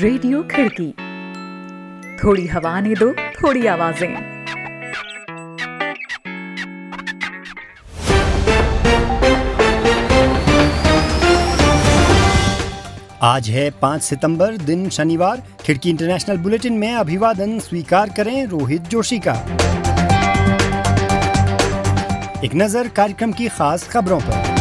Radio खिड़की, थोड़ी हवा ने दो, थोड़ी आवाजें। आज है 5 सितंबर, दिन शनिवार। खिड़की इंटरनेशनल बुलेटिन में अभिवादन स्वीकार करें रोहित जोशी का। एक नजर कार्यक्रम की खास खबरों पर।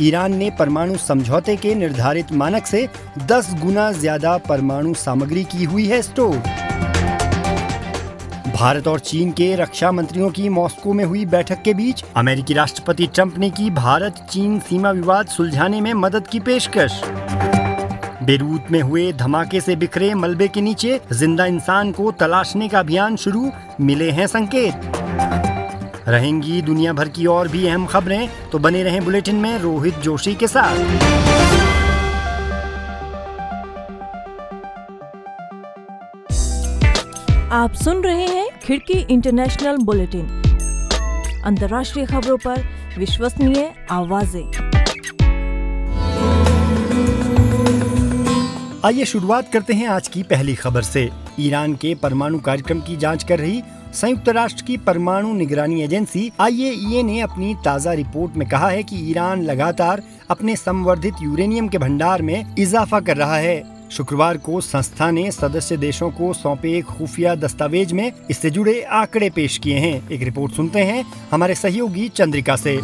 ईरान ने परमाणु समझौते के निर्धारित मानक से 10 गुना ज्यादा परमाणु सामग्री की हुई है स्टोर। भारत और चीन के रक्षा मंत्रियों की मॉस्को में हुई बैठक के बीच अमेरिकी राष्ट्रपति ट्रंप ने की भारत चीन सीमा विवाद सुलझाने में मदद की पेशकश। बेरूत में हुए धमाके से बिखरे मलबे के नीचे जिंदा इंसान को तलाशने का अभियान शुरू, मिले हैं संकेत। रहेंगी दुनिया भर की और भी अहम खबरें, तो बने रहें बुलेटिन में रोहित जोशी के साथ। आप सुन रहे हैं खिड़की इंटरनेशनल बुलेटिन, अंतर्राष्ट्रीय खबरों पर विश्वसनीय आवाजें। आइए शुरुआत करते हैं आज की पहली खबर से। ईरान के परमाणु कार्यक्रम की जांच कर रही संयुक्त राष्ट्र की परमाणु निगरानी एजेंसी आईएईए ने अपनी ताज़ा रिपोर्ट में कहा है कि ईरान लगातार अपने संवर्धित यूरेनियम के भंडार में इजाफा कर रहा है। शुक्रवार को संस्था ने सदस्य देशों को सौंपे एक खुफिया दस्तावेज में इससे जुड़े आंकड़े पेश किए हैं। एक रिपोर्ट सुनते हैं हमारे सहयोगी चंद्रिका से।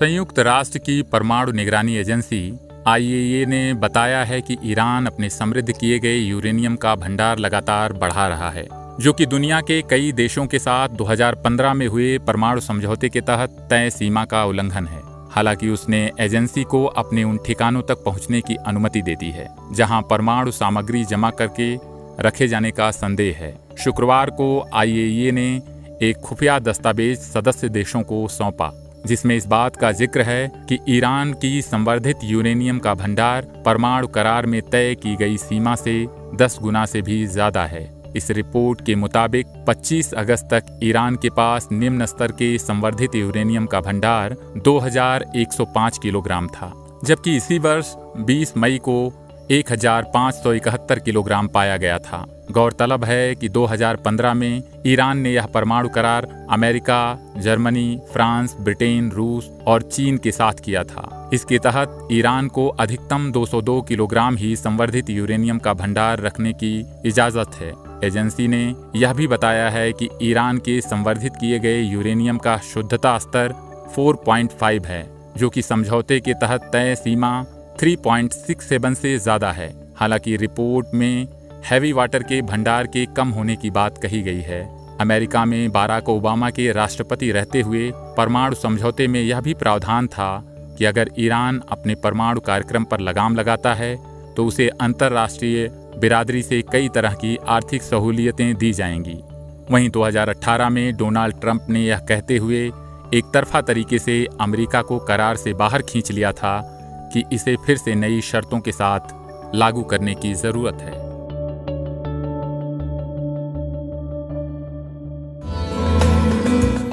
संयुक्त राष्ट्र की परमाणु निगरानी एजेंसी आईएईए ने बताया है कि ईरान अपने समृद्ध किए गए यूरेनियम का भंडार लगातार बढ़ा रहा है, जो कि दुनिया के कई देशों के साथ 2015 में हुए परमाणु समझौते के तहत तय सीमा का उल्लंघन है। हालांकि उसने एजेंसी को अपने उन ठिकानों तक पहुंचने की अनुमति दे दी है जहां परमाणु सामग्री जमा करके रखे जाने का संदेह है। शुक्रवार को आईएईए ने एक खुफिया दस्तावेज सदस्य देशों को सौंपा जिसमें इस बात का जिक्र है कि ईरान की संवर्धित यूरेनियम का भंडार परमाणु करार में तय की गई सीमा से 10 गुना से भी ज्यादा है। इस रिपोर्ट के मुताबिक 25 अगस्त तक ईरान के पास निम्न स्तर के संवर्धित यूरेनियम का भंडार 2105 किलोग्राम था, जबकि इसी वर्ष 20 मई को 1571 किलोग्राम पाया गया था। गौरतलब है कि 2015 में ईरान ने यह परमाणु करार अमेरिका, जर्मनी, फ्रांस, ब्रिटेन, रूस और चीन के साथ किया था। इसके तहत ईरान को अधिकतम 202 किलोग्राम ही संवर्धित यूरेनियम का भंडार रखने की इजाज़त है। एजेंसी ने यह भी बताया है कि ईरान के संवर्धित किए गए यूरेनियम का शुद्धता स्तर 4.5 है, जो कि समझौते के तहत तय सीमा 3.67 से ज़्यादा है। हालांकि रिपोर्ट में हैवी वाटर के भंडार के कम होने की बात कही गई है। अमेरिका में बाराक ओबामा के राष्ट्रपति रहते हुए परमाणु समझौते में यह भी प्रावधान था कि अगर ईरान अपने परमाणु कार्यक्रम पर लगाम लगाता है तो उसे अंतर्राष्ट्रीय बिरादरी से कई तरह की आर्थिक सहूलियतें दी जाएंगी। वहीं 2018 में डोनाल्ड ट्रंप ने यह कहते हुए एक तरफा तरीके से अमेरिका को करार से बाहर खींच लिया था कि इसे फिर से नई शर्तों के साथ लागू करने की जरूरत है।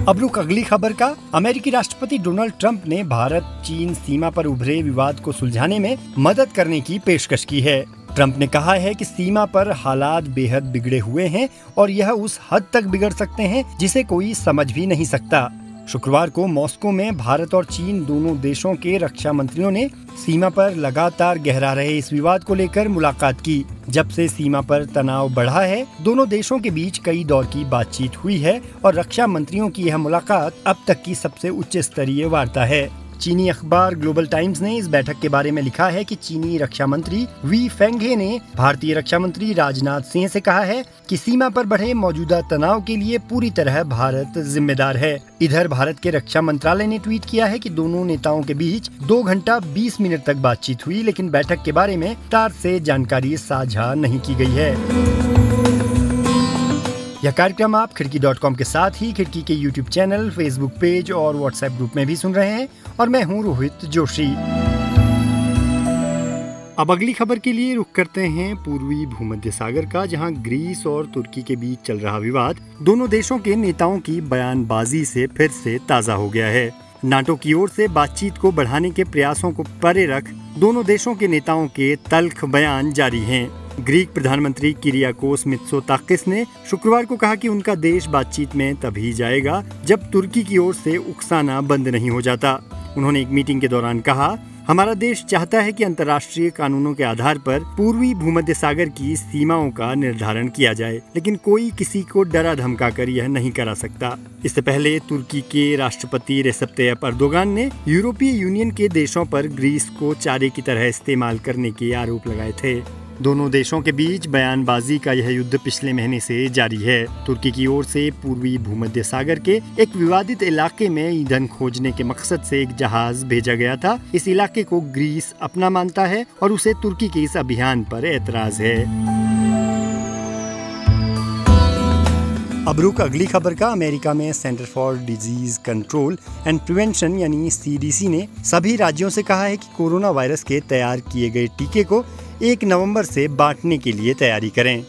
अब रुक अगली खबर का। अमेरिकी राष्ट्रपति डोनाल्ड ट्रंप ने भारत चीन सीमा पर उभरे विवाद को सुलझाने में मदद करने की पेशकश की है। ट्रंप ने कहा है कि सीमा पर हालात बेहद बिगड़े हुए हैं और यह उस हद तक बिगड़ सकते हैं जिसे कोई समझ भी नहीं सकता। शुक्रवार को मॉस्को में भारत और चीन दोनों देशों के रक्षा मंत्रियों ने सीमा पर लगातार गहरा रहे इस विवाद को लेकर मुलाकात की। जब से सीमा पर तनाव बढ़ा है, दोनों देशों के बीच कई दौर की बातचीत हुई है और रक्षा मंत्रियों की यह मुलाकात अब तक की सबसे उच्च स्तरीय वार्ता है। चीनी अखबार ग्लोबल टाइम्स ने इस बैठक के बारे में लिखा है कि चीनी रक्षा मंत्री वी फेंगहे ने भारतीय रक्षा मंत्री राजनाथ सिंह से कहा है कि सीमा पर बढ़े मौजूदा तनाव के लिए पूरी तरह भारत जिम्मेदार है। इधर भारत के रक्षा मंत्रालय ने ट्वीट किया है कि दोनों नेताओं के बीच 2 घंटा 20 मिनट तक बातचीत हुई, लेकिन बैठक के बारे में विस्तार से जानकारी साझा नहीं की गई है। यह कार्यक्रम आप खिड़की.com के साथ ही खिड़की के यूट्यूब चैनल, फेसबुक पेज और व्हाट्सएप ग्रुप में भी सुन रहे हैं और मैं हूं रोहित जोशी। अब अगली खबर के लिए रुख करते हैं पूर्वी भूमध्य सागर का, जहां ग्रीस और तुर्की के बीच चल रहा विवाद दोनों देशों के नेताओं की बयानबाजी से फिर से ताज़ा हो गया है। नाटो की ओर से बातचीत को बढ़ाने के प्रयासों को परे रख दोनों देशों के नेताओं के तल्ख बयान जारी हैं। ग्रीक प्रधानमंत्री कीरियाकोस मित्सोताकिस ने शुक्रवार को कहा कि उनका देश बातचीत में तभी जाएगा जब तुर्की की ओर से उकसाना बंद नहीं हो जाता। उन्होंने एक मीटिंग के दौरान कहा, हमारा देश चाहता है कि अंतर्राष्ट्रीय कानूनों के आधार पर पूर्वी भूमध्य सागर की सीमाओं का निर्धारण किया जाए, लेकिन कोई किसी को डरा धमका कर यह नहीं करा सकता। इससे पहले तुर्की के राष्ट्रपति रेसेप तैयप एर्दोगन ने यूरोपीय यूनियन के देशों पर ग्रीस को चारे की तरह इस्तेमाल करने के आरोप लगाए थे। दोनों देशों के बीच बयानबाजी का यह युद्ध पिछले महीने से जारी है। तुर्की की ओर से पूर्वी भूमध्य सागर के एक विवादित इलाके में ईंधन खोजने के मकसद से एक जहाज भेजा गया था। इस इलाके को ग्रीस अपना मानता है और उसे तुर्की के इस अभियान पर एतराज है। अब रुक अगली खबर का। अमेरिका में centre for disease control and prevention यानी CDC ने सभी राज्यों से कहा है कि कोरोना वायरस के तैयार किए गए टीके को 1 नवंबर से बांटने के लिए तैयारी करें।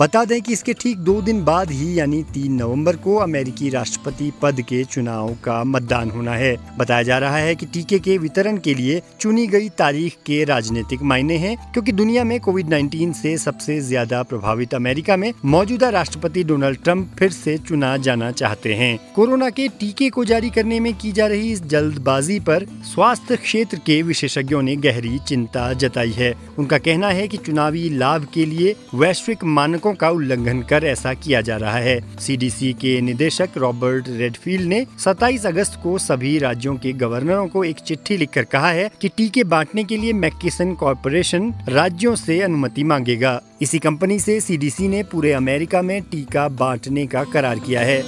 बता दें कि इसके ठीक 2 दिन बाद ही यानी 3 नवंबर को अमेरिकी राष्ट्रपति पद के चुनाव का मतदान होना है। बताया जा रहा है कि टीके के वितरण के लिए चुनी गई तारीख के राजनीतिक मायने हैं, क्योंकि दुनिया में कोविड-19 से सबसे ज्यादा प्रभावित अमेरिका में मौजूदा राष्ट्रपति डोनाल्ड ट्रंप फिर से चुना जाना चाहते हैं। कोरोना के टीके को जारी करने में की जा रही इस जल्दबाजी पर स्वास्थ्य क्षेत्र के विशेषज्ञों ने गहरी चिंता जताई है। उनका कहना है कि चुनावी लाभ के लिए वैश्विक मानक का उल्लंघन कर ऐसा किया जा रहा है। CDC के निदेशक रॉबर्ट रेडफील्ड ने 27 अगस्त को सभी राज्यों के गवर्नरों को एक चिट्ठी लिखकर कहा है कि टीके बांटने के लिए मैककिसन कॉरपोरेशन राज्यों से अनुमति मांगेगा। इसी कंपनी से CDC ने पूरे अमेरिका में टीका बांटने का करार किया है।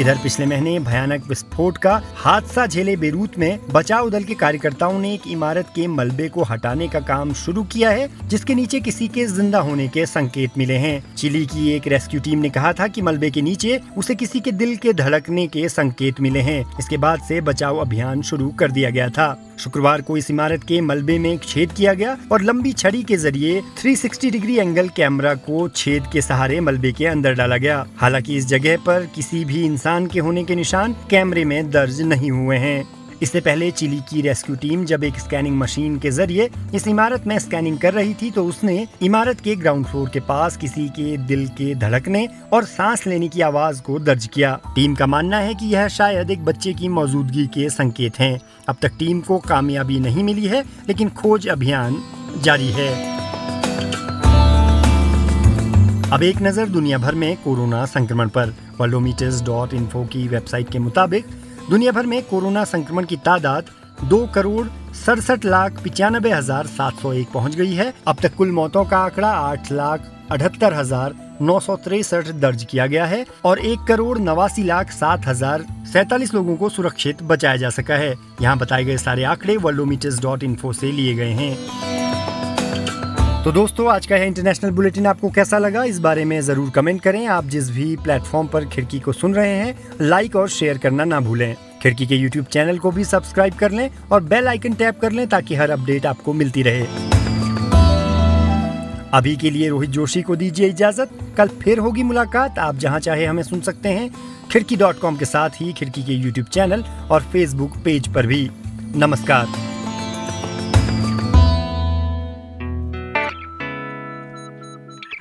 इधर पिछले महीने भयानक विस्फोट का हादसा झेले बेरूत में बचाव दल के कार्यकर्ताओं ने एक इमारत के मलबे को हटाने का काम शुरू किया है, जिसके नीचे किसी के जिंदा होने के संकेत मिले हैं। चिली की एक रेस्क्यू टीम ने कहा था कि मलबे के नीचे उसे किसी के दिल के धड़कने के संकेत मिले हैं। इसके बाद से बचाव अभियान शुरू कर दिया गया था। शुक्रवार को इस इमारत के मलबे में एक छेद किया गया और लंबी छड़ी के जरिए 360 डिग्री एंगल कैमरा को छेद के सहारे मलबे के अंदर डाला गया। हालांकि इस जगह पर किसी भी इंसान के होने के निशान कैमरे में दर्ज नहीं हुए हैं। इससे पहले चिली की रेस्क्यू टीम जब एक स्कैनिंग मशीन के जरिए इस इमारत में स्कैनिंग कर रही थी तो उसने इमारत के ग्राउंड फ्लोर के पास किसी के दिल के धड़कने और सांस लेने की आवाज को दर्ज किया। टीम का मानना है कि यह शायद एक बच्चे की मौजूदगी के संकेत हैं। अब तक टीम को कामयाबी नहीं मिली है, लेकिन खोज अभियान जारी है। अब एक नजर दुनिया भर में कोरोना संक्रमण पर। वर्ल्डोमीटर्स.info की वेबसाइट के मुताबिक दुनिया भर में कोरोना संक्रमण की तादाद 2,67,95,701 पहुँच गई है। अब तक कुल मौतों का आंकड़ा 8,78,963 दर्ज किया गया है और 1,89,07,047 लोगों को सुरक्षित बचाया जा सका है। यहाँ बताए गए सारे आंकड़े वर्ल्डोमीटर्स.info से लिए गए हैं। तो दोस्तों, आज का यह इंटरनेशनल बुलेटिन आपको कैसा लगा, इस बारे में ज़रूर कमेंट करें। आप जिस भी प्लेटफॉर्म पर खिड़की को सुन रहे हैं, लाइक और शेयर करना ना भूलें। खिड़की के यूट्यूब चैनल को भी सब्सक्राइब कर लें और बेल आइकन टैप कर लें ताकि हर अपडेट आपको मिलती रहे। अभी के लिए रोहित जोशी को दीजिए इजाज़त। कल फिर होगी मुलाकात। आप जहाँ चाहे हमें सुन सकते हैं, खिड़की.com के साथ ही खिड़की के यूट्यूब चैनल और फेसबुक पेज पर भी। नमस्कार।